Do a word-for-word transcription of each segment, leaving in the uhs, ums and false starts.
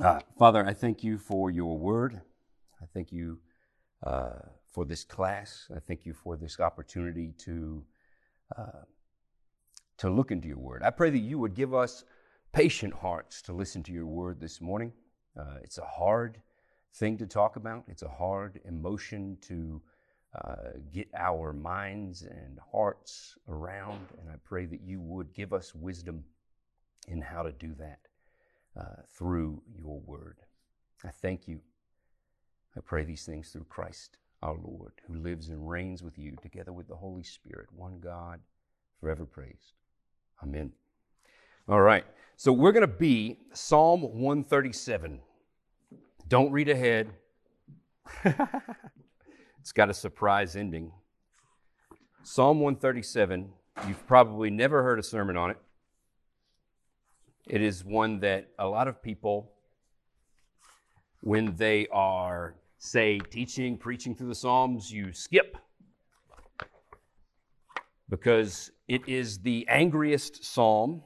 Uh, Father, I thank you for your word. I thank you uh, for this class. I thank you for this opportunity to uh, to look into your word. I pray that you would give us patient hearts to listen to your word this morning. Uh, it's a hard thing to talk about. It's a hard emotion to uh, get our minds and hearts around. And I pray that you would give us wisdom in how to do that. Uh, through your word. I thank you. I pray these things through Christ our Lord, who lives and reigns with you together with the Holy Spirit, one God, forever praised. Amen. All right, so we're going to be Psalm one thirty-seven. Don't read ahead. It's got a surprise ending. Psalm one thirty-seven, you've probably never heard a sermon on it. It is one that a lot of people, when they are, say, teaching, preaching through the Psalms, you skip because it is the angriest psalm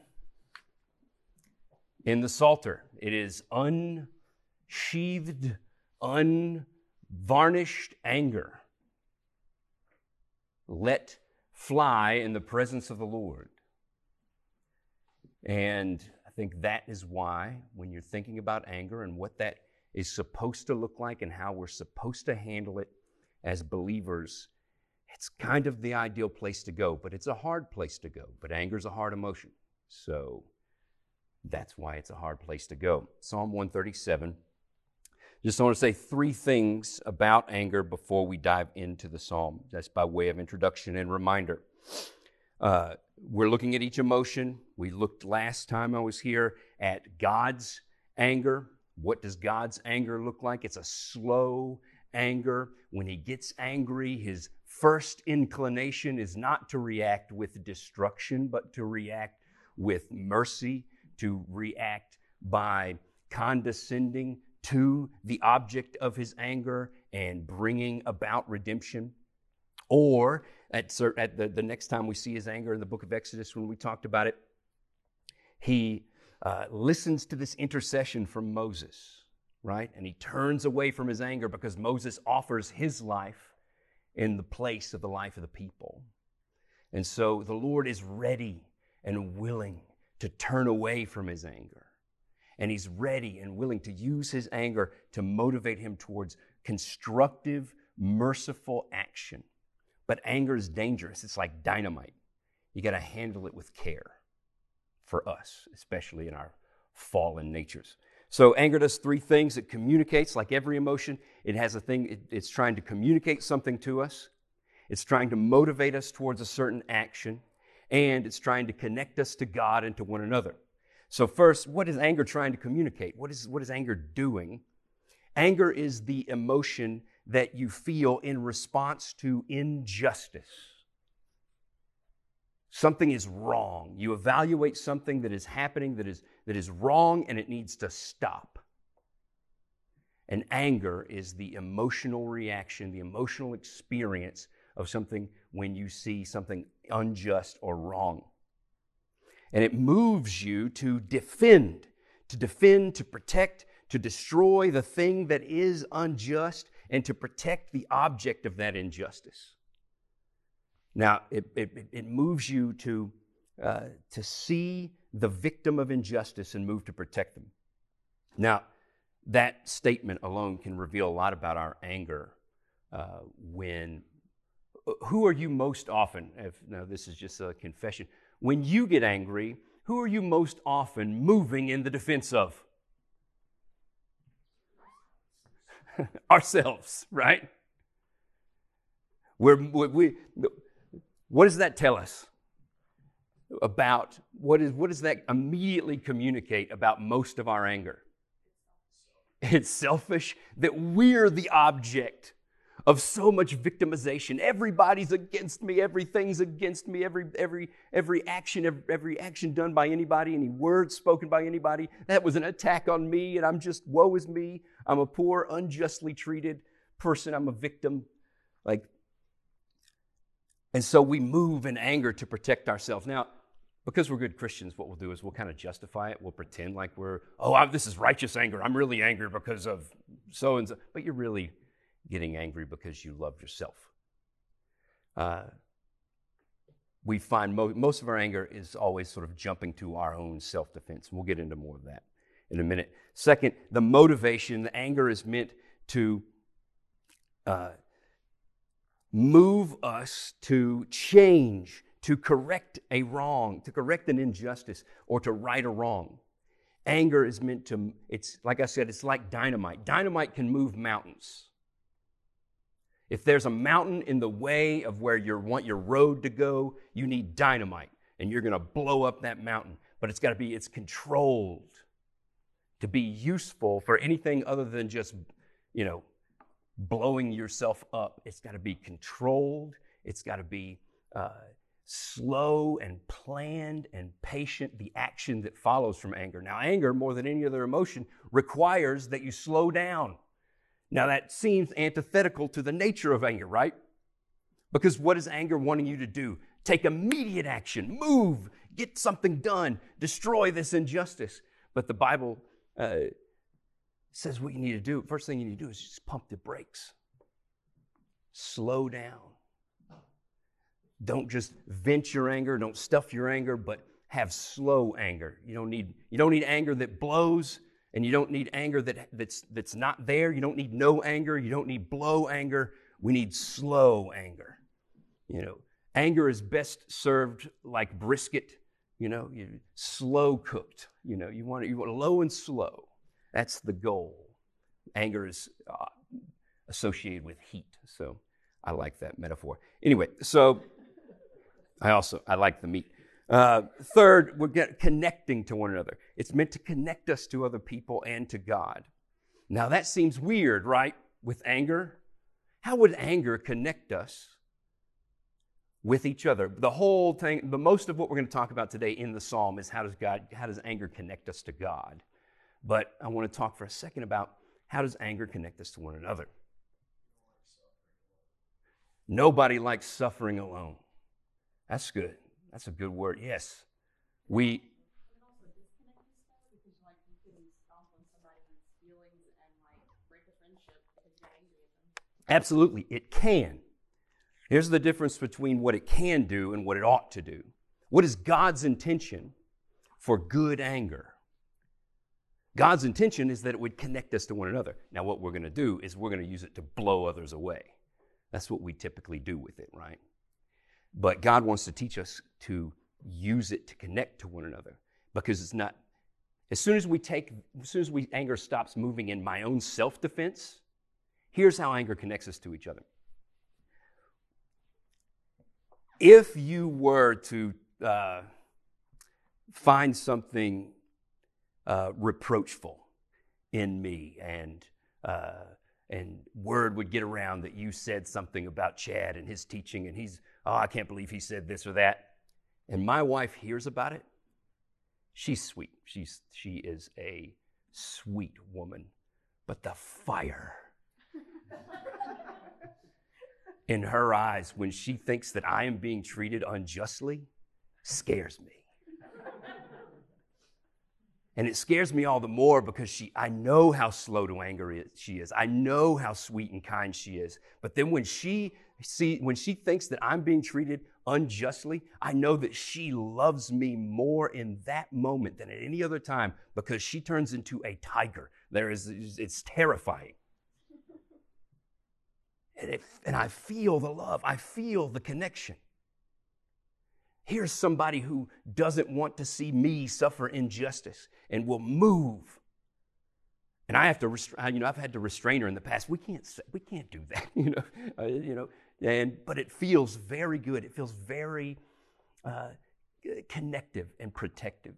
in the Psalter. It is unsheathed, unvarnished anger let fly in the presence of the Lord. And I think that is why when you're thinking about anger and what that is supposed to look like and how we're supposed to handle it as believers, it's kind of the ideal place to go, but it's a hard place to go. But anger is a hard emotion, so that's why it's a hard place to go. Psalm one thirty-seven. Just want to say three things about anger before we dive into the psalm. That's by way of introduction and reminder. Uh, we're looking at each emotion. We looked last time I was here at God's anger. What does God's anger look like? It's a slow anger. When he gets angry, his first inclination is not to react with destruction, but to react with mercy, to react by condescending to the object of his anger and bringing about redemption. Or at, at the, the next time we see his anger in the book of Exodus, when we talked about it, he uh, listens to this intercession from Moses, right? And he turns away from his anger because Moses offers his life in the place of the life of the people. And so the Lord is ready and willing to turn away from his anger. And he's ready and willing to use his anger to motivate him towards constructive, merciful action. But anger is dangerous. It's like dynamite. You got to handle it with care for us, especially in our fallen natures. So anger does three things. It communicates, like every emotion. It has a thing. It, it's trying to communicate something to us. It's trying to motivate us towards a certain action. And it's trying to connect us to God and to one another. So first, what is anger trying to communicate? What is, what is anger doing? Anger is the emotion that you feel in response to injustice. Something is wrong. You evaluate something that is happening that is, that is wrong and it needs to stop. And anger is the emotional reaction, the emotional experience of something when you see something unjust or wrong. And it moves you to defend, to defend, to protect, to destroy the thing that is unjust, and to protect the object of that injustice. Now, it, it, it moves you to, uh, to see the victim of injustice and move to protect them. Now, that statement alone can reveal a lot about our anger. Uh, when, who are you most often, if, now this is just a confession, when you get angry, who are you most often moving in the defense of? Ourselves, right? We're, we, we, what does that tell us about, what is? What does that immediately communicate about most of our anger? It's selfish that we're the object of so much victimization. Everybody's against me, everything's against me, every every every action, every, every action done by anybody, any word spoken by anybody, that was an attack on me, and I'm just, woe is me. I'm a poor, unjustly treated person. I'm a victim. Like, and so we move in anger to protect ourselves. Now, because we're good Christians, what we'll do is we'll kind of justify it. We'll pretend like we're, oh, I'm, this is righteous anger. I'm really angry because of so-and-so. But you're really getting angry because you love yourself. Uh, we find mo- most of our anger is always sort of jumping to our own self-defense. We'll get into more of that in a minute. Second, the motivation, the anger is meant to uh, move us to change, to correct a wrong, to correct an injustice, or to right a wrong. Anger is meant to, it's like I said, it's like dynamite. Dynamite can move mountains. If there's a mountain in the way of where you want your road to go, you need dynamite, and you're going to blow up that mountain. But it's got to be, it's controlled to be useful for anything other than just, you know, blowing yourself up. It's got to be controlled. It's got to be uh, slow and planned and patient, the action that follows from anger. Now, anger, more than any other emotion, requires that you slow down. Now, that seems antithetical to the nature of anger, right? Because what is anger wanting you to do? Take immediate action, move, get something done, destroy this injustice. But the Bible uh, says what you need to do. First thing you need to do is just pump the brakes. Slow down. Don't just vent your anger, don't stuff your anger, but have slow anger. You don't need, you don't need anger that blows, and you don't need anger that, that's, that's not there. You don't need no anger. You don't need blow anger. We need slow anger. You know, anger is best served like brisket, you know, you, slow cooked. You know, you want it, you want low and slow. That's the goal. Anger is uh, associated with heat, so I like that metaphor. Anyway, so I also, I like the meat. Uh, third, we're get connecting to one another. It's meant to connect us to other people and to God. Now that seems weird, right? With anger, how would anger connect us with each other? The whole thing, the most of what we're going to talk about today in the Psalm is how does God, how does anger connect us to God? But I want to talk for a second about how does anger connect us to one another? Nobody likes suffering alone. That's good. That's a good word. Yes. We Absolutely, it can. Here's the difference between what it can do and what it ought to do. What is God's intention for good anger? God's intention is that it would connect us to one another. Now, what we're going to do is we're going to use it to blow others away. That's what we typically do with it, right? But God wants to teach us to use it to connect to one another, because it's not, as soon as we take, as soon as we anger stops moving in my own self-defense, here's how anger connects us to each other. If you were to uh, find something uh, reproachful in me, and uh, and word would get around that you said something about Chad and his teaching, and he's, oh, I can't believe he said this or that. And my wife hears about it. She's sweet. She's, she is a sweet woman. But the fire in her eyes when she thinks that I am being treated unjustly scares me. And it scares me all the more because she, I know how slow to anger is, she is. I know how sweet and kind she is. But then when she see, when she thinks that I'm being treated unjustly, I know that she loves me more in that moment than at any other time, because she turns into a tiger. There is, it's terrifying. And, it, and I feel the love. I feel the connection. Here's somebody who doesn't want to see me suffer injustice and will move. And I have to, restra- you know, I've had to restrain her in the past. We can't, we can't do that, you know, uh, you know. And but it feels very good. It feels very uh, connective and protective,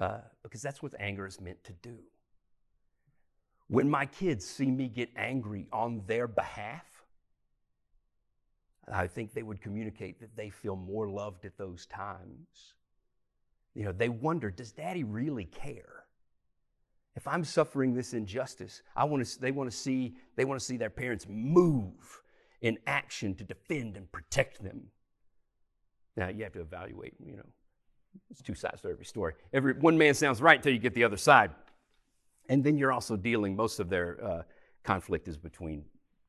uh, because that's what anger is meant to do. When my kids see me get angry on their behalf, I think they would communicate that they feel more loved at those times. You know, they wonder, does Daddy really care? If I'm suffering this injustice, I want to. They want to see. They want to see their parents move in action to defend and protect them. Now you have to evaluate, you know, There's two sides to every story. Every one man sounds right till you get the other side. And then you're also dealing, most of their uh, conflict is between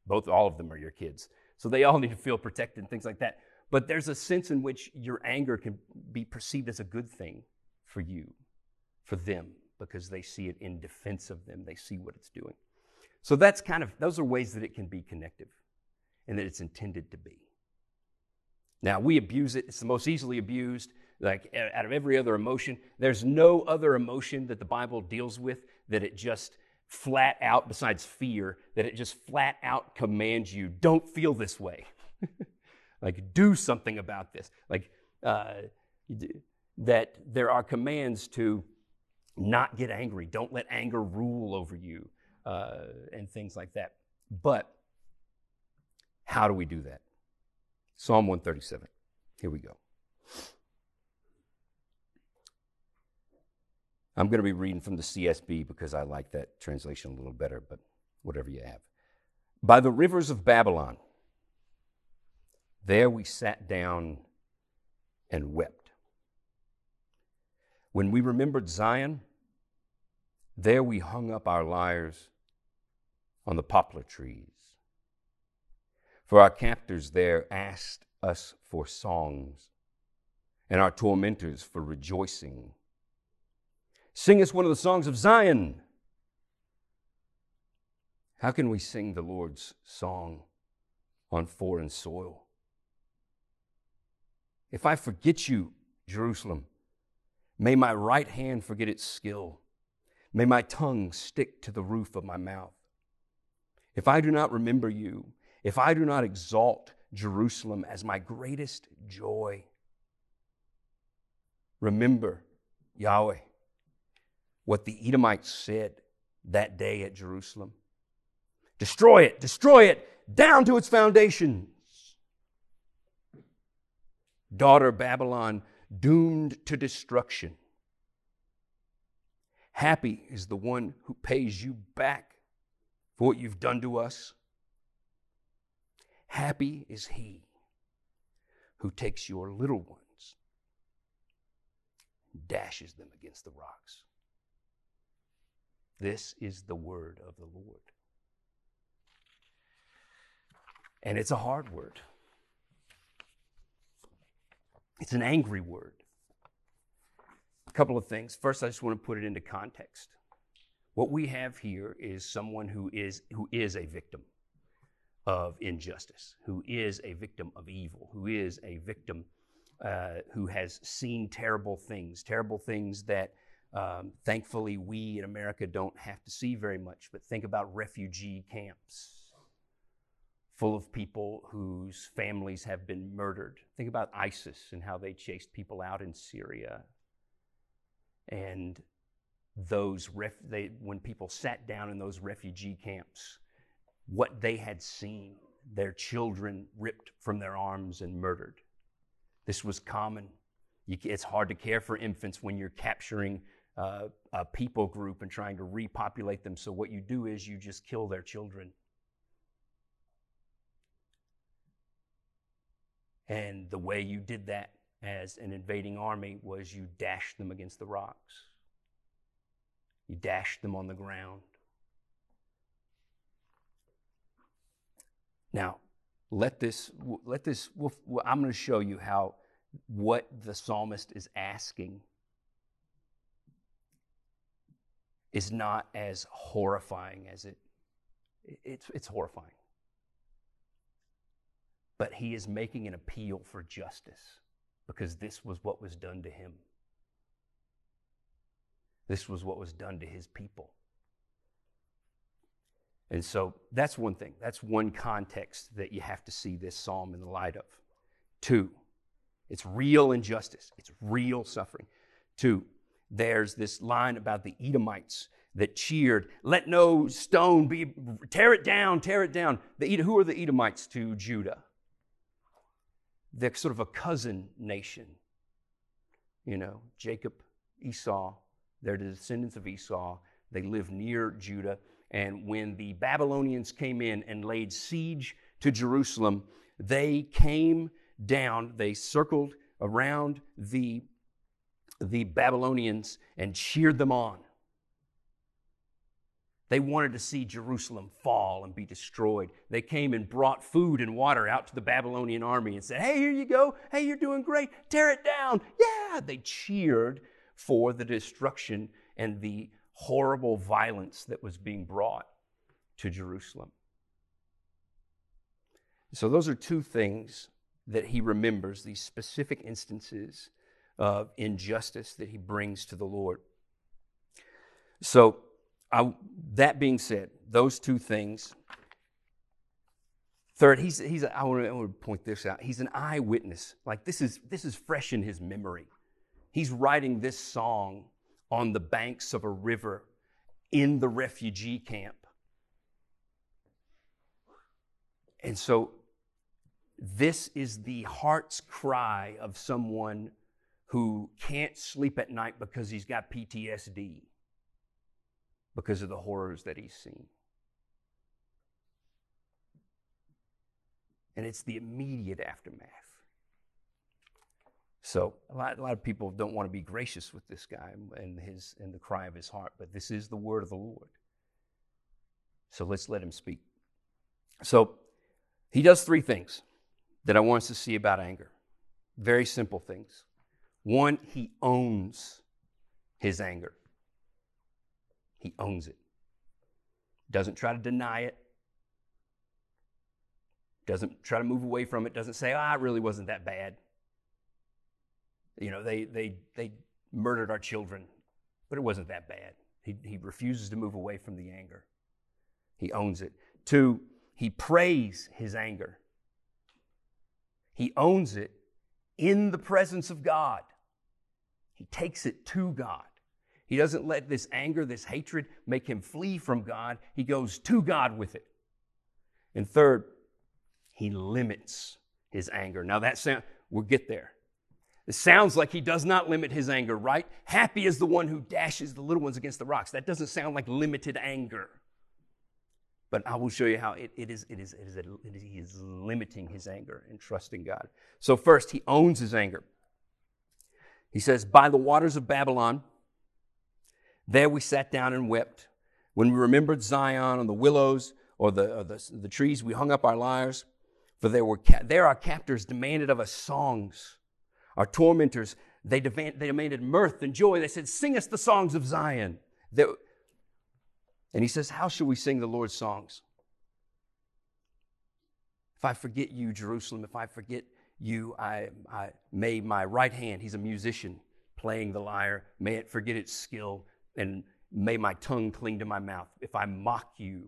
both, all of them are your kids. So they all need to feel protected and things like that. But there's a sense in which your anger can be perceived as a good thing for you, for them, because they see it in defense of them. They see what it's doing. So that's kind of, those are ways that it can be connective and that it's intended to be. Now, we abuse it. It's the most easily abused, like out of every other emotion. There's no other emotion that the Bible deals with that it just flat out, besides fear, that it just flat out commands you, don't feel this way. Like, do something about this. Like, uh, that there are commands to not get angry. Don't let anger rule over you uh, and things like that. But how do we do that? Psalm one thirty-seven. Here we go. I'm going to be reading from the C S B because I like that translation a little better, but whatever you have. By the rivers of Babylon, there we sat down and wept. When we remembered Zion, there we hung up our lyres on the poplar trees. For our captors there asked us for songs, and our tormentors for rejoicing. Sing us one of the songs of Zion. How can we sing the Lord's song on foreign soil? If I forget you, Jerusalem, may my right hand forget its skill. May my tongue stick to the roof of my mouth. If I do not remember you, if I do not exalt Jerusalem as my greatest joy, remember, Yahweh, what the Edomites said that day at Jerusalem. Destroy it, destroy it, down to its foundations. Daughter Babylon, doomed to destruction. Happy is the one who pays you back for what you've done to us. Happy is he who takes your little ones and dashes them against the rocks. This is the word of the Lord. And it's a hard word. It's an angry word. A couple of things. First, I just want to put it into context. What we have here is someone who is, who is a victim of injustice, who is a victim of evil, who is a victim uh, who has seen terrible things, terrible things that Um, thankfully, we in America don't have to see very much, but think about refugee camps full of people whose families have been murdered. Think about ISIS and how they chased people out in Syria. And those ref- they, when people sat down in those refugee camps, what they had seen, their children ripped from their arms and murdered. This was common. You, it's hard to care for infants when you're capturing Uh, a people group and trying to repopulate them. So what you do is you just kill their children. And the way you did that as an invading army was you dashed them against the rocks. You dashed them on the ground. Now, let this, let this, we'll, I'm going to show you how, what the psalmist is asking is not as horrifying as it, it's, it's horrifying. But he is making an appeal for justice because this was what was done to him. This was what was done to his people. And so that's one thing. That's one context that you have to see this psalm in the light of. Two, it's real injustice. It's real suffering. Two, there's this line about the Edomites that cheered, let no stone be, tear it down, tear it down. The, who are the Edomites to Judah? They're sort of a cousin nation. You know, Jacob, Esau, they're the descendants of Esau. They live near Judah. And when the Babylonians came in and laid siege to Jerusalem, they came down, they circled around the the Babylonians and cheered them on. They wanted to see Jerusalem fall and be destroyed. They came and brought food and water out to the Babylonian army and said, hey, here you go. Hey, you're doing great. Tear it down. Yeah. They cheered for the destruction and the horrible violence that was being brought to Jerusalem. So those are two things that he remembers, these specific instances of injustice that he brings to the Lord. So I, that being said, those two things. Third, he's, he's I want to point this out. He's an eyewitness. Like this is, this is fresh in his memory. He's writing this song on the banks of a river in the refugee camp. And so this is the heart's cry of someone who can't sleep at night because he's got P T S D because of the horrors that he's seen. And it's the immediate aftermath. So a lot, a lot of people don't want to be gracious with this guy and his and the cry of his heart, but this is the word of the Lord. So let's let him speak. So he does three things that I want us to see about anger. Very simple things. One, he owns his anger. He owns it. Doesn't try to deny it. Doesn't try to move away from it. Doesn't say, ah, oh, it really wasn't that bad. You know, they they they murdered our children, but it wasn't that bad. He, he refuses to move away from the anger. He owns it. Two, he prays his anger. He owns it in the presence of God. He takes it to God. He doesn't let this anger, this hatred, make him flee from God. He goes to God with it. And third, he limits his anger. Now that sound, we'll get there. It sounds like he does not limit his anger, right? Happy is the one who dashes the little ones against the rocks. That doesn't sound like limited anger. But I will show you how it, it is, it is, it is, it is, he is limiting his anger and trusting God. So first, he owns his anger. He says, by the waters of Babylon, there we sat down and wept. When we remembered Zion on the willows or the, or the, the trees, we hung up our lyres. For there were ca- there our captors demanded of us songs. Our tormentors, they, demand, they demanded mirth and joy. They said, sing us the songs of Zion. There, And he says, how shall we sing the Lord's songs? If I forget you, Jerusalem, if I forget you, I, I may my right hand, he's a musician playing the lyre, may it forget its skill, and may my tongue cling to my mouth. If I mock you,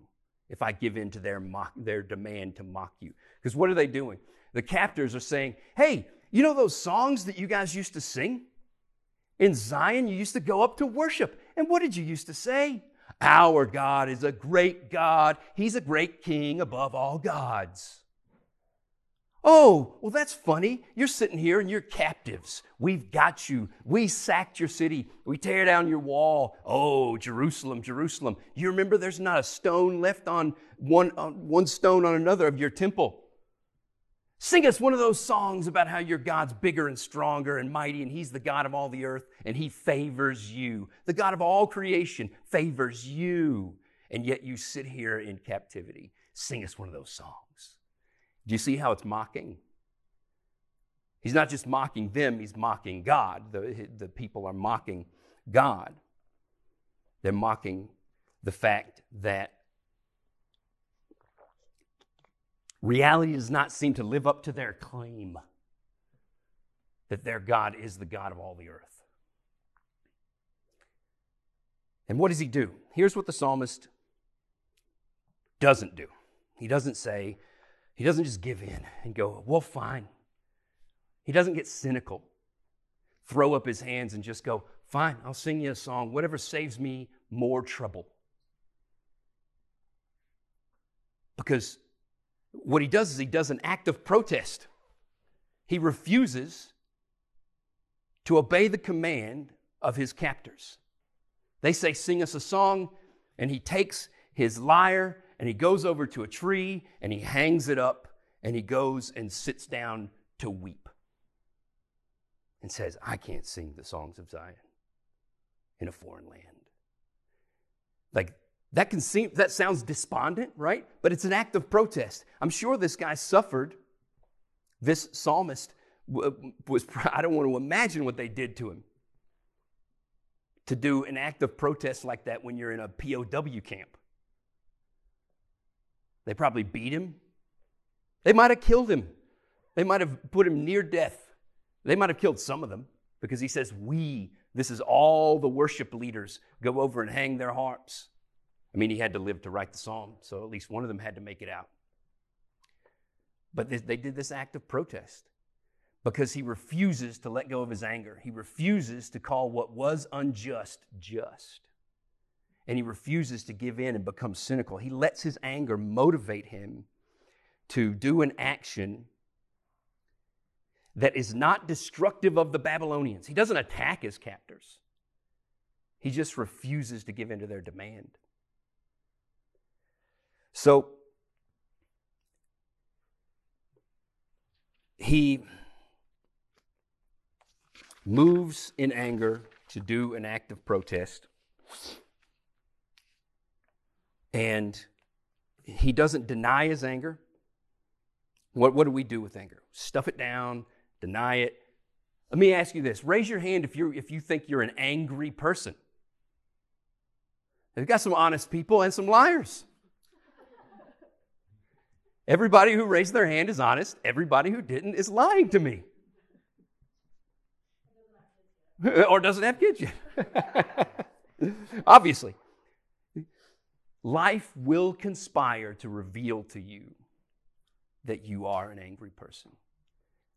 if I give in to their, mock, their demand to mock you. Because what are they doing? The captors are saying, hey, you know those songs that you guys used to sing? In Zion, you used to go up to worship. And what did you used to say? Our God is a great God. He's a great king above all gods. Oh, well, that's funny. You're sitting here and you're captives. We've got you. We sacked your city. We tear down your wall. Oh, Jerusalem, Jerusalem. You remember there's not a stone left on one, on one stone on another of your temple. Sing us one of those songs about how your God's bigger and stronger and mighty, and he's the God of all the earth, and he favors you. The God of all creation favors you, and yet you sit here in captivity. Sing us one of those songs. Do you see how it's mocking? He's not just mocking them, he's mocking God. The, the people are mocking God. They're mocking the fact that reality does not seem to live up to their claim that their God is the God of all the earth. And what does he do? Here's what the psalmist doesn't do. He doesn't say, he doesn't just give in and go, well, fine. He doesn't get cynical, throw up his hands and just go, fine, I'll sing you a song, whatever saves me more trouble. Because what he does is he does an act of protest. He refuses to obey the command of his captors. They say, sing us a song, and he takes his lyre and he goes over to a tree and he hangs it up and he goes and sits down to weep. and says, I can't sing the songs of Zion in a foreign land. Like, that can seem, that sounds despondent, right? But it's an act of protest. I'm sure this guy suffered. This psalmist was, I don't want to imagine what they did to him. To do an act of protest like that when you're in a P O W camp. They probably beat him. They might have killed him. They might have put him near death. They might have killed some of them, because he says, we, this is all the worship leaders, go over and hang their harps. I mean, he had to live to write the psalm, so at least one of them had to make it out. But they did this act of protest because he refuses to let go of his anger. He refuses to call what was unjust, just. And he refuses to give in and become cynical. He lets his anger motivate him to do an action that is not destructive of the Babylonians. He doesn't attack his captors. He just refuses to give in to their demand. So he moves in anger to do an act of protest. And he doesn't deny his anger. What, what do we do with anger? Stuff it down. Deny it. Let me ask you this. Raise your hand if you if you think you're an angry person. We've got some honest people and some liars. Everybody who raised their hand is honest. Everybody who didn't is lying to me. Or doesn't have kids yet. Obviously. Life will conspire to reveal to you that you are an angry person.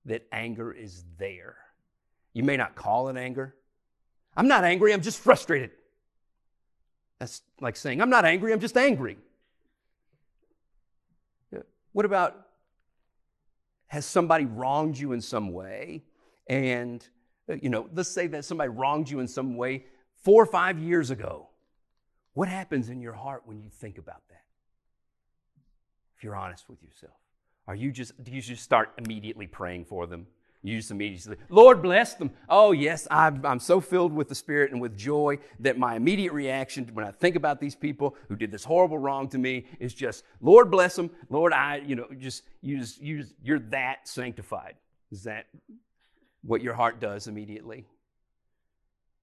That anger is there. You may not call it anger. I'm not angry, I'm just frustrated. That's like saying, I'm not angry, I'm just angry. What about, has somebody wronged you in some way? And, you know, let's say that somebody wronged you in some way four or five years ago. What happens in your heart when you think about that? If you're honest with yourself. Are you just, do you just start immediately praying for them? You just immediately, Lord bless them. Oh yes, I'm, I'm so filled with the Spirit and with joy that my immediate reaction when I think about these people who did this horrible wrong to me is just, Lord bless them. Lord, I, you know, just, you just, you just, you're that sanctified. Is that what your heart does immediately?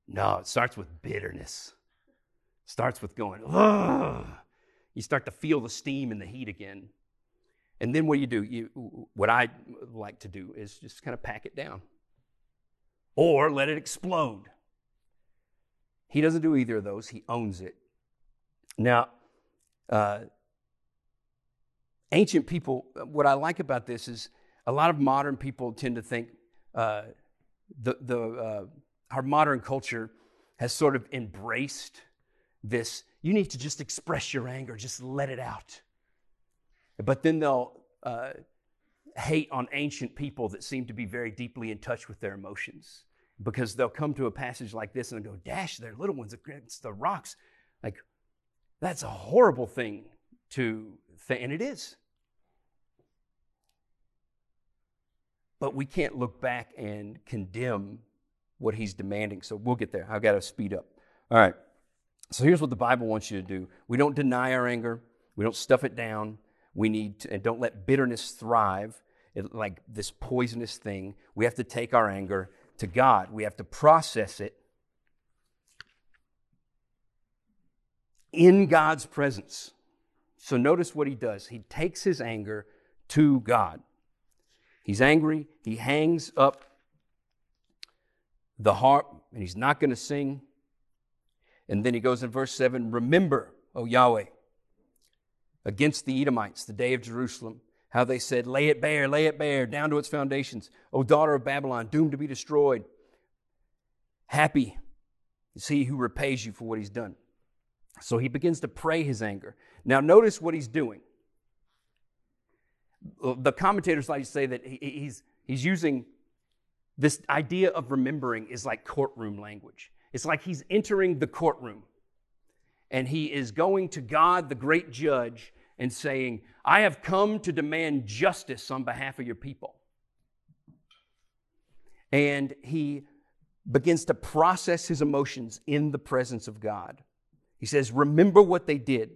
No, it starts with bitterness. It starts with going, ugh. You start to feel the steam and the heat again. And then what do you do? You, what I like to do is just kind of pack it down. Or let it explode. He doesn't do either of those. He owns it. Now, uh, ancient people, what I like about this is a lot of modern people tend to think uh, the, the uh, our modern culture has sort of embraced this. You need to just express your anger. Just let it out. But then they'll uh, hate on ancient people that seem to be very deeply in touch with their emotions, because they'll come to a passage like this and go, dash their little ones against the rocks. Like, that's a horrible thing to think, and it is. But we can't look back and condemn what he's demanding, so we'll get there. I've got to speed up. All right, so here's what the Bible wants you to do. We don't deny our anger. We don't stuff it down. We need to, and don't let bitterness thrive it, like this poisonous thing. We have to take our anger to God. We have to process it in God's presence. So notice what he does. He takes his anger to God. He's angry. He hangs up the harp, and he's not going to sing. And then he goes in verse seven, remember, O Yahweh, against the Edomites, the day of Jerusalem, how they said, lay it bare, lay it bare, down to its foundations. O daughter of Babylon, doomed to be destroyed. Happy is he who repays you for what he's done. So he begins to pray his anger. Now notice what he's doing. The commentators like to say that he's, he's using this idea of remembering is like courtroom language. It's like he's entering the courtroom. And he is going to God, the great judge, and saying, I have come to demand justice on behalf of your people. and he begins to process his emotions in the presence of God. He says, remember what they did.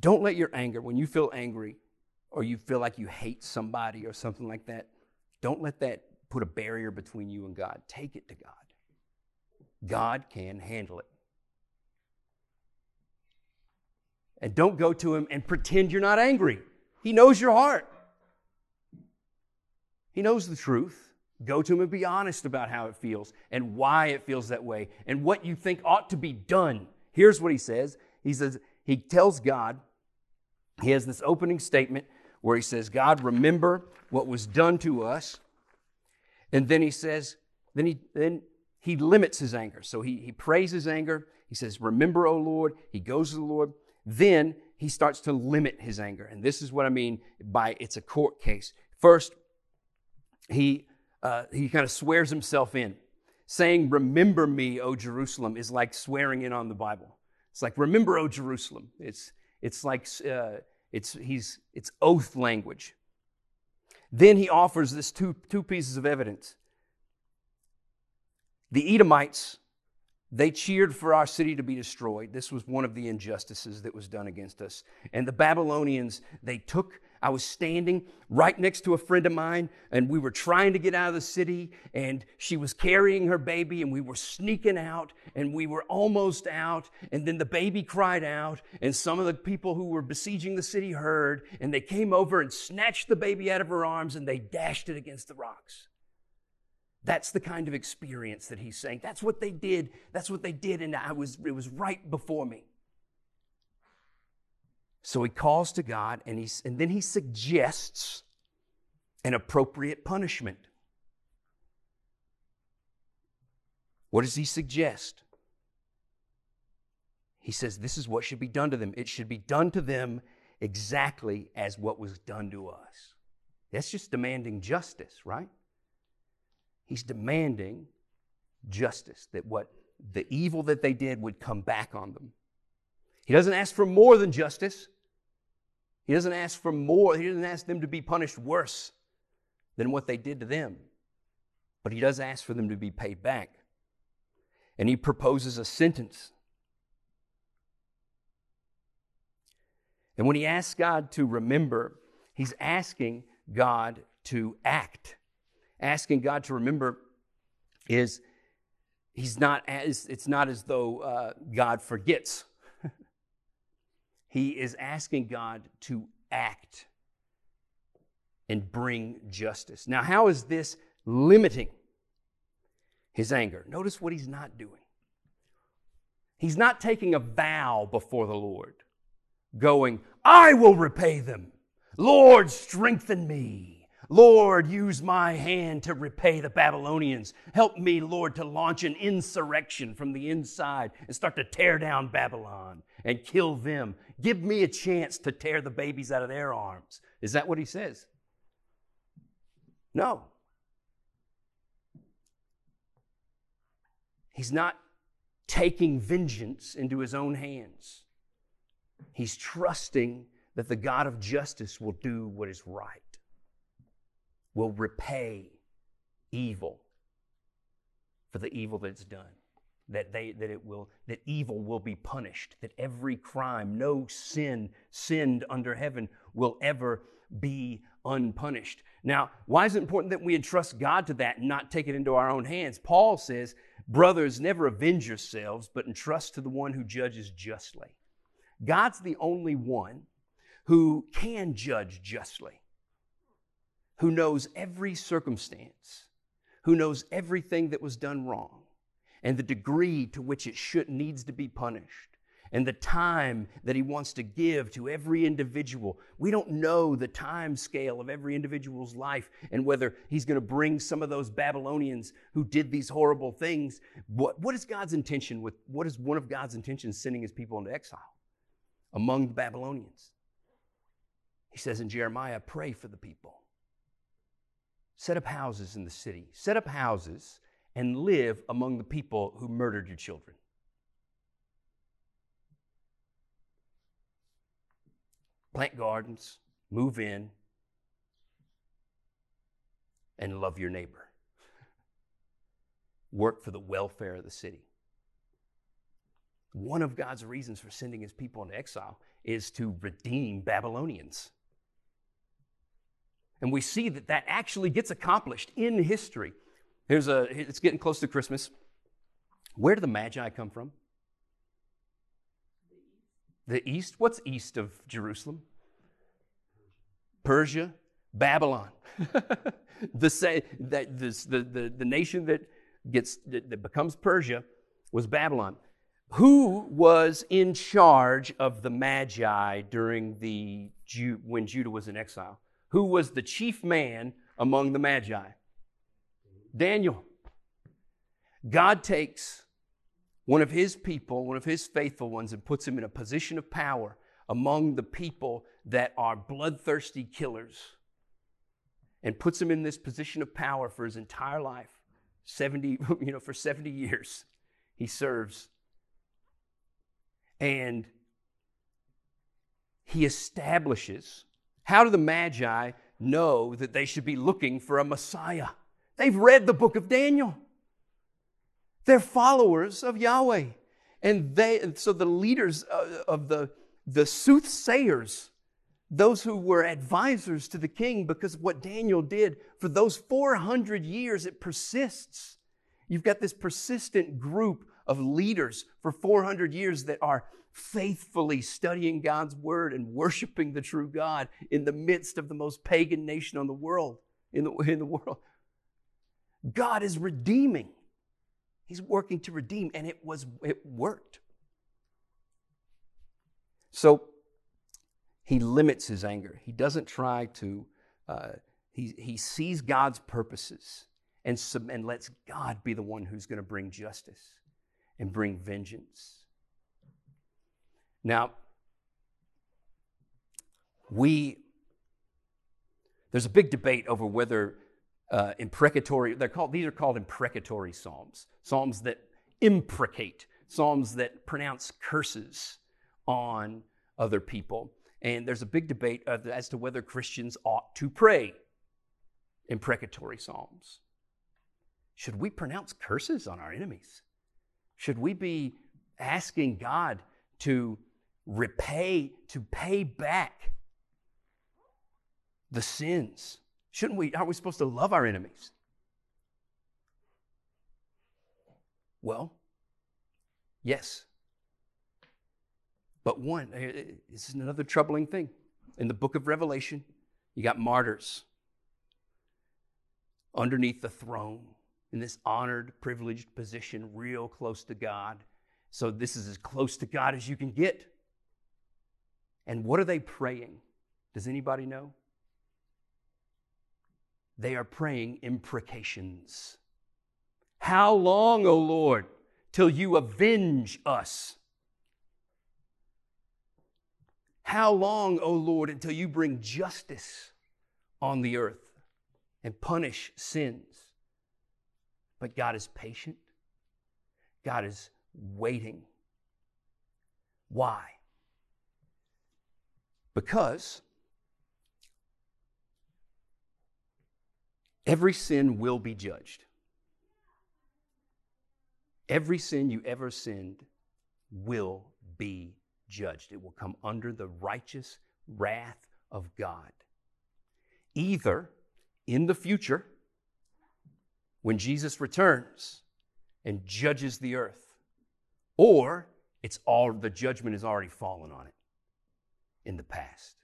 Don't let your anger, when you feel angry or you feel like you hate somebody or something like that, don't let that put a barrier between you and God. Take it to God. God can handle it. And don't go to him and pretend you're not angry. He knows your heart. He knows the truth. Go to him and be honest about how it feels and why it feels that way and what you think ought to be done. Here's what he says. He says, he tells God, he has this opening statement where he says, God, remember what was done to us. And then he says, then he then he limits his anger. So he, he prays his anger. He says, remember, O Lord. He goes to the Lord. Then he starts to limit his anger. And this is what I mean by it's a court case. First, he uh, he kind of swears himself in. Saying, remember me, O Jerusalem, is like swearing in on the Bible. It's like, remember, O Jerusalem. It's it's like, uh, it's he's it's oath language. Then he offers this two, two pieces of evidence. The Edomites, they cheered for our city to be destroyed. This was one of the injustices that was done against us. And the Babylonians, they took, I was standing right next to a friend of mine, and we were trying to get out of the city, and she was carrying her baby, and we were sneaking out, and we were almost out, and then the baby cried out, and some of the people who were besieging the city heard, and they came over and snatched the baby out of her arms, and they dashed it against the rocks. That's the kind of experience that he's saying. That's what they did. That's what they did, and I was it was right before me. So he calls to God, and he and then he suggests an appropriate punishment. What does he suggest? He says, this is what should be done to them. It should be done to them exactly as what was done to us. That's just demanding justice, right? He's demanding justice, that what the evil that they did would come back on them. He doesn't ask for more than justice. He doesn't ask for more. He doesn't ask them to be punished worse than what they did to them. But he does ask for them to be paid back. And he proposes a sentence. And when he asks God to remember, he's asking God to act. Asking God to remember is, he's not as, it's not as though uh, God forgets. He is asking God to act and bring justice. Now, how is this limiting his anger? Notice what he's not doing. He's not taking a vow before the Lord, going, I will repay them. Lord, strengthen me. Lord, use my hand to repay the Babylonians. Help me, Lord, to launch an insurrection from the inside and start to tear down Babylon and kill them. Give me a chance to tear the babies out of their arms. Is that what he says? No. He's not taking vengeance into his own hands. He's trusting that the God of justice will do what is right, will repay evil for the evil that's done, that they that it will that evil will be punished, that every crime, no sin sinned under heaven will ever be unpunished. Now, why is it important that we entrust God to that and not take it into our own hands? Paul says, brothers, never avenge yourselves, but entrust to the one who judges justly. God's the only one who can judge justly, who knows every circumstance, who knows everything that was done wrong, and the degree to which it should needs to be punished, and the time that he wants to give to every individual. We don't know the time scale of every individual's life and whether he's going to bring some of those Babylonians who did these horrible things. What, what is God's intention with, what is one of God's intentions sending his people into exile among the Babylonians? He says in Jeremiah, pray for the people. Set up houses in the city. Set up houses and live among the people who murdered your children. Plant gardens, move in, and love your neighbor. Work for the welfare of the city. One of God's reasons for sending his people into exile is to redeem Babylonians. And we see that that actually gets accomplished in history. Here's a, it's getting close to Christmas. Where do the Magi come from? The east. What's east of Jerusalem? Persia, Babylon. the, say, that this, the, the, the nation that gets that, that becomes Persia was Babylon. Who was in charge of the Magi during the Jew, when Judah was in exile? Who was the chief man among the Magi? Daniel. God takes one of his people, one of his faithful ones, and puts him in a position of power among the people that are bloodthirsty killers, and puts him in this position of power for his entire life. seventy, you know, for seventy years, he serves. And he establishes. How do the Magi know that they should be looking for a Messiah? They've read the book of Daniel. They're followers of Yahweh. And they, so the leaders of the, the soothsayers, those who were advisors to the king, because of what Daniel did, for those four hundred years, it persists. You've got this persistent group of leaders for four hundred years that are faithfully studying God's word and worshiping the true God in the midst of the most pagan nation on the world, in the, in the world. God is redeeming. He's working to redeem, and it was it worked. So he limits his anger. He doesn't try to. Uh, he he sees God's purposes and sub, and lets God be the one who's going to bring justice and bring vengeance. Now, we there's a big debate over whether. Uh, imprecatory, they're called, these are called imprecatory psalms. Psalms that imprecate, psalms that pronounce curses on other people. And there's a big debate as to whether Christians ought to pray imprecatory psalms. Should we pronounce curses on our enemies? Should we be asking God to repay, to pay back the sins? Shouldn't we, aren't we supposed to love our enemies? Well, yes. But one, this is another troubling thing. In the book of Revelation, you got martyrs underneath the throne in this honored, privileged position, real close to God. So this is as close to God as you can get. And what are they praying? Does anybody know? They are praying imprecations. How long, O Lord, till you avenge us? How long, O Lord, until you bring justice on the earth and punish sins? But God is patient. God is waiting. Why? Because every sin will be judged. Every sin you ever sinned will be judged. It will come under the righteous wrath of God. Either in the future, when Jesus returns and judges the earth, or it's all the judgment has already fallen on it in the past.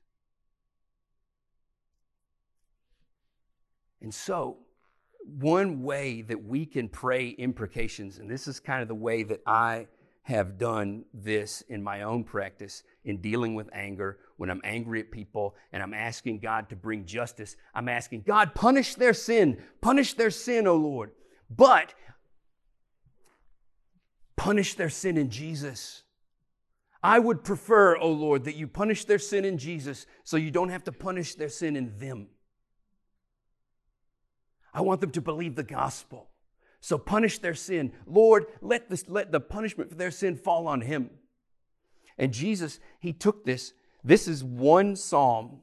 And so, one way that we can pray imprecations, and this is kind of the way that I have done this in my own practice in dealing with anger, when I'm angry at people and I'm asking God to bring justice, I'm asking God, punish their sin, punish their sin, O Lord, but punish their sin in Jesus. I would prefer, O Lord, that you punish their sin in Jesus so you don't have to punish their sin in them. I want them to believe the gospel. So punish their sin. Lord, let, this, let the punishment for their sin fall on him. And Jesus, he took this. This is one psalm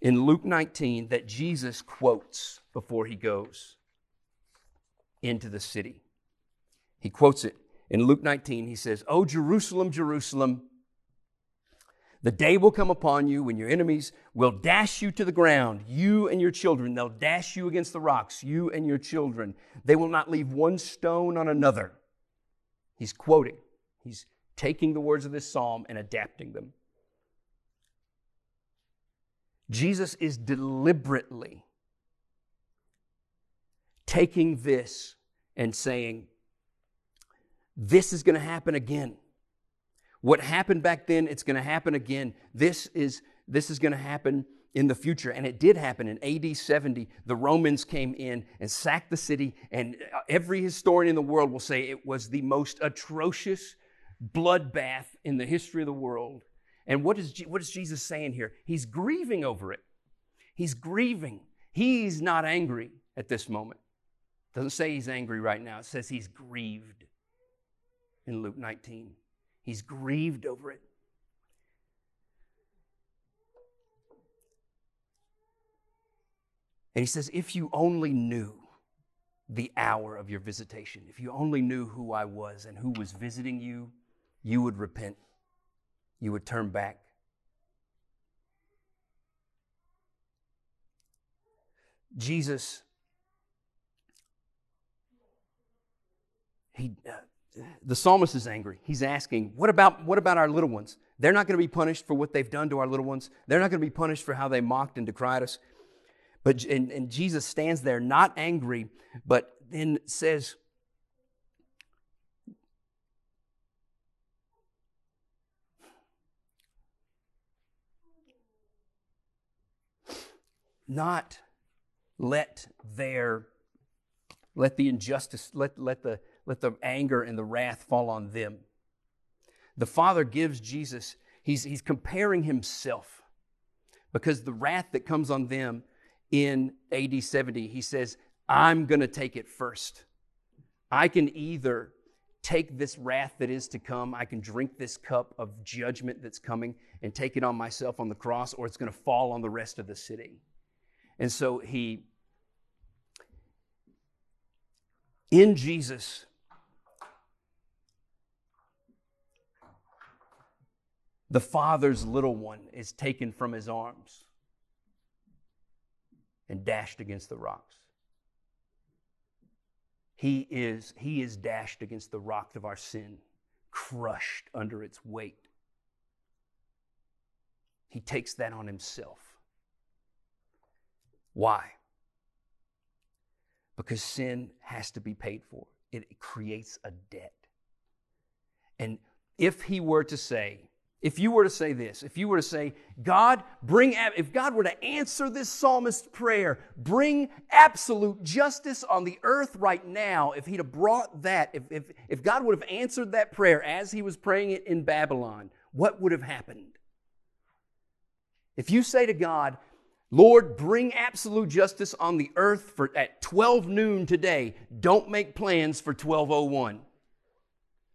in Luke nineteen that Jesus quotes before he goes into the city. He quotes it. In Luke nineteen, he says, "O Jerusalem, Jerusalem, the day will come upon you when your enemies will dash you to the ground, you and your children. They'll dash you against the rocks, you and your children. They will not leave one stone on another." He's quoting. He's taking the words of this psalm and adapting them. Jesus is deliberately taking this and saying, this is going to happen again. What happened back then, it's going to happen again. This is, this is going to happen in the future. And it did happen in A D seventy. The Romans came in and sacked the city. And every historian in the world will say it was the most atrocious bloodbath in the history of the world. And what is, what is Jesus saying here? He's grieving over it. He's grieving. He's not angry at this moment. It doesn't say he's angry right now. It says he's grieved. In Luke nineteen, he's grieved over it. And he says, if you only knew the hour of your visitation, if you only knew who I was and who was visiting you, you would repent. You would turn back. Jesus, he... Uh, The psalmist is angry. He's asking, what about, what about our little ones? They're not going to be punished for what they've done to our little ones. They're not going to be punished for how they mocked and decried us. But and, and Jesus stands there, not angry, but then says, not let their, let the injustice, let, let the, Let the anger and the wrath fall on them. The Father gives Jesus, he's, he's comparing himself, because the wrath that comes on them in A D seventy, he says, I'm going to take it first. I can either take this wrath that is to come, I can drink this cup of judgment that's coming and take it on myself on the cross, or it's going to fall on the rest of the city. And so he, in Jesus, the Father's little one is taken from his arms and dashed against the rocks. He is, he is dashed against the rock of our sin, crushed under its weight. He takes that on himself. Why? Because sin has to be paid for. It creates a debt. And if he were to say, If you were to say this, if you were to say, God, bring, if God were to answer this psalmist's prayer, bring absolute justice on the earth right now, if he'd have brought that, if, if, if God would have answered that prayer as he was praying it in Babylon, what would have happened? If you say to God, Lord, bring absolute justice on the earth for at twelve noon today, don't make plans for twelve oh one,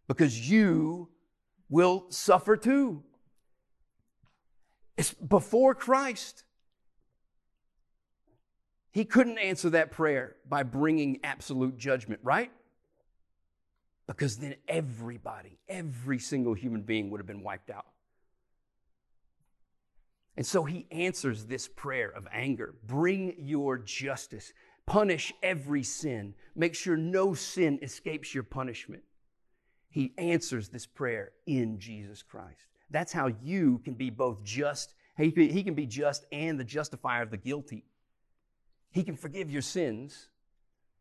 because you will suffer too. It's before Christ. He couldn't answer that prayer by bringing absolute judgment, right? Because then everybody, every single human being would have been wiped out. And so he answers this prayer of anger. Bring your justice. Punish every sin. Make sure no sin escapes your punishment. He answers this prayer in Jesus Christ. That's how you can be both just, he can be just and the justifier of the guilty. He can forgive your sins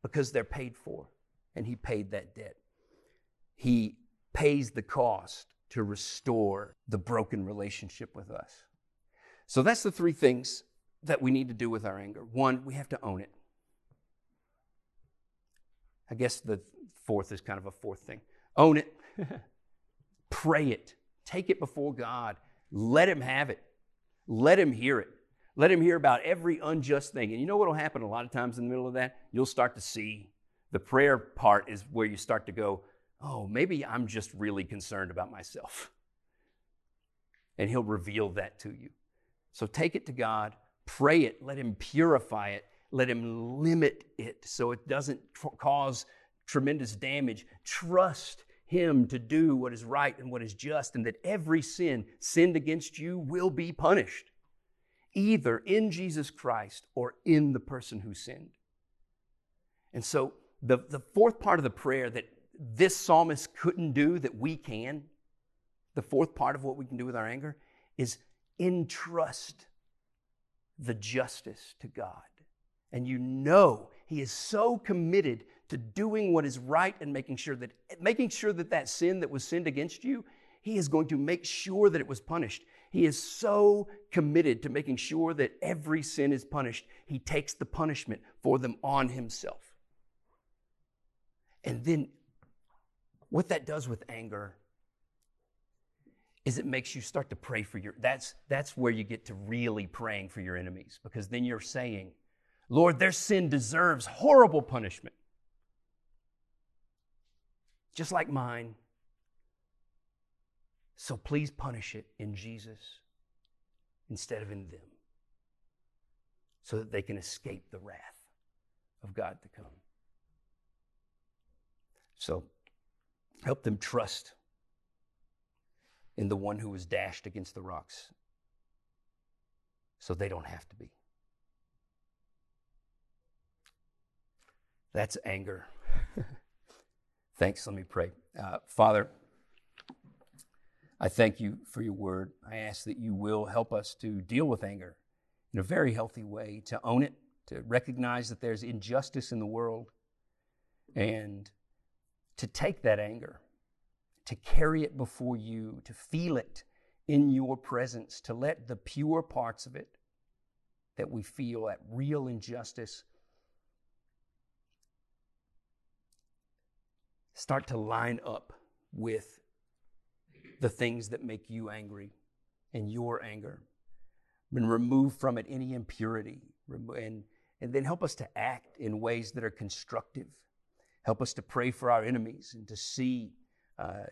because they're paid for, and he paid that debt. He pays the cost to restore the broken relationship with us. So that's the three things that we need to do with our anger. One, we have to own it. I guess the fourth is kind of a fourth thing. Own it. Pray it. Take it before God. Let him have it. Let him hear it. Let him hear about every unjust thing. And you know what will happen a lot of times in the middle of that? You'll start to see the prayer part is where you start to go, oh, maybe I'm just really concerned about myself. And he'll reveal that to you. So take it to God. Pray it. Let him purify it. Let him limit it so it doesn't tr- cause tremendous damage. Trust him to do what is right and what is just, and that every sin sinned against you will be punished, either in Jesus Christ or in the person who sinned. And so the, the fourth part of the prayer that this psalmist couldn't do that we can, the fourth part of what we can do with our anger, is entrust the justice to God. And you know he is so committed to doing what is right and making sure that making sure that that sin that was sinned against you, he is going to make sure that it was punished. He is so committed to making sure that every sin is punished. He takes the punishment for them on himself. And then what that does with anger is it makes you start to pray for your... That's, that's where you get to really praying for your enemies, because then you're saying, Lord, their sin deserves horrible punishment, just like mine. So please punish it in Jesus instead of in them, so that they can escape the wrath of God to come. So help them trust in the one who was dashed against the rocks, so they don't have to be. That's anger. Thanks. Let me pray. Uh, Father, I thank you for your word. I ask that you will help us to deal with anger in a very healthy way, to own it, to recognize that there's injustice in the world, and to take that anger, to carry it before you, to feel it in your presence, to let the pure parts of it that we feel at real injustice start to line up with the things that make you angry and your anger, and remove from it any impurity, and, and then help us to act in ways that are constructive. Help us to pray for our enemies and to see uh,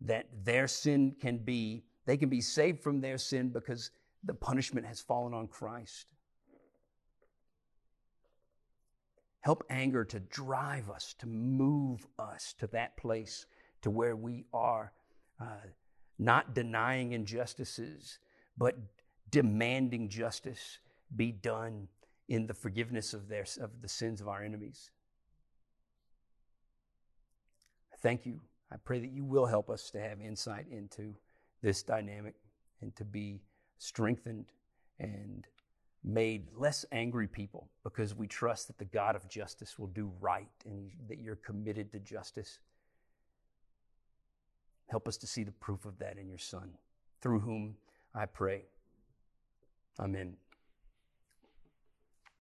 that their sin can be, they can be saved from their sin because the punishment has fallen on Christ. Help anger to drive us, to move us to that place to where we are uh, not denying injustices, but demanding justice be done in the forgiveness of, their, of the sins of our enemies. Thank you. I pray that you will help us to have insight into this dynamic and to be strengthened and made less angry people, because we trust that the God of justice will do right and that you're committed to justice. Help us to see the proof of that in your Son, through whom I pray. Amen.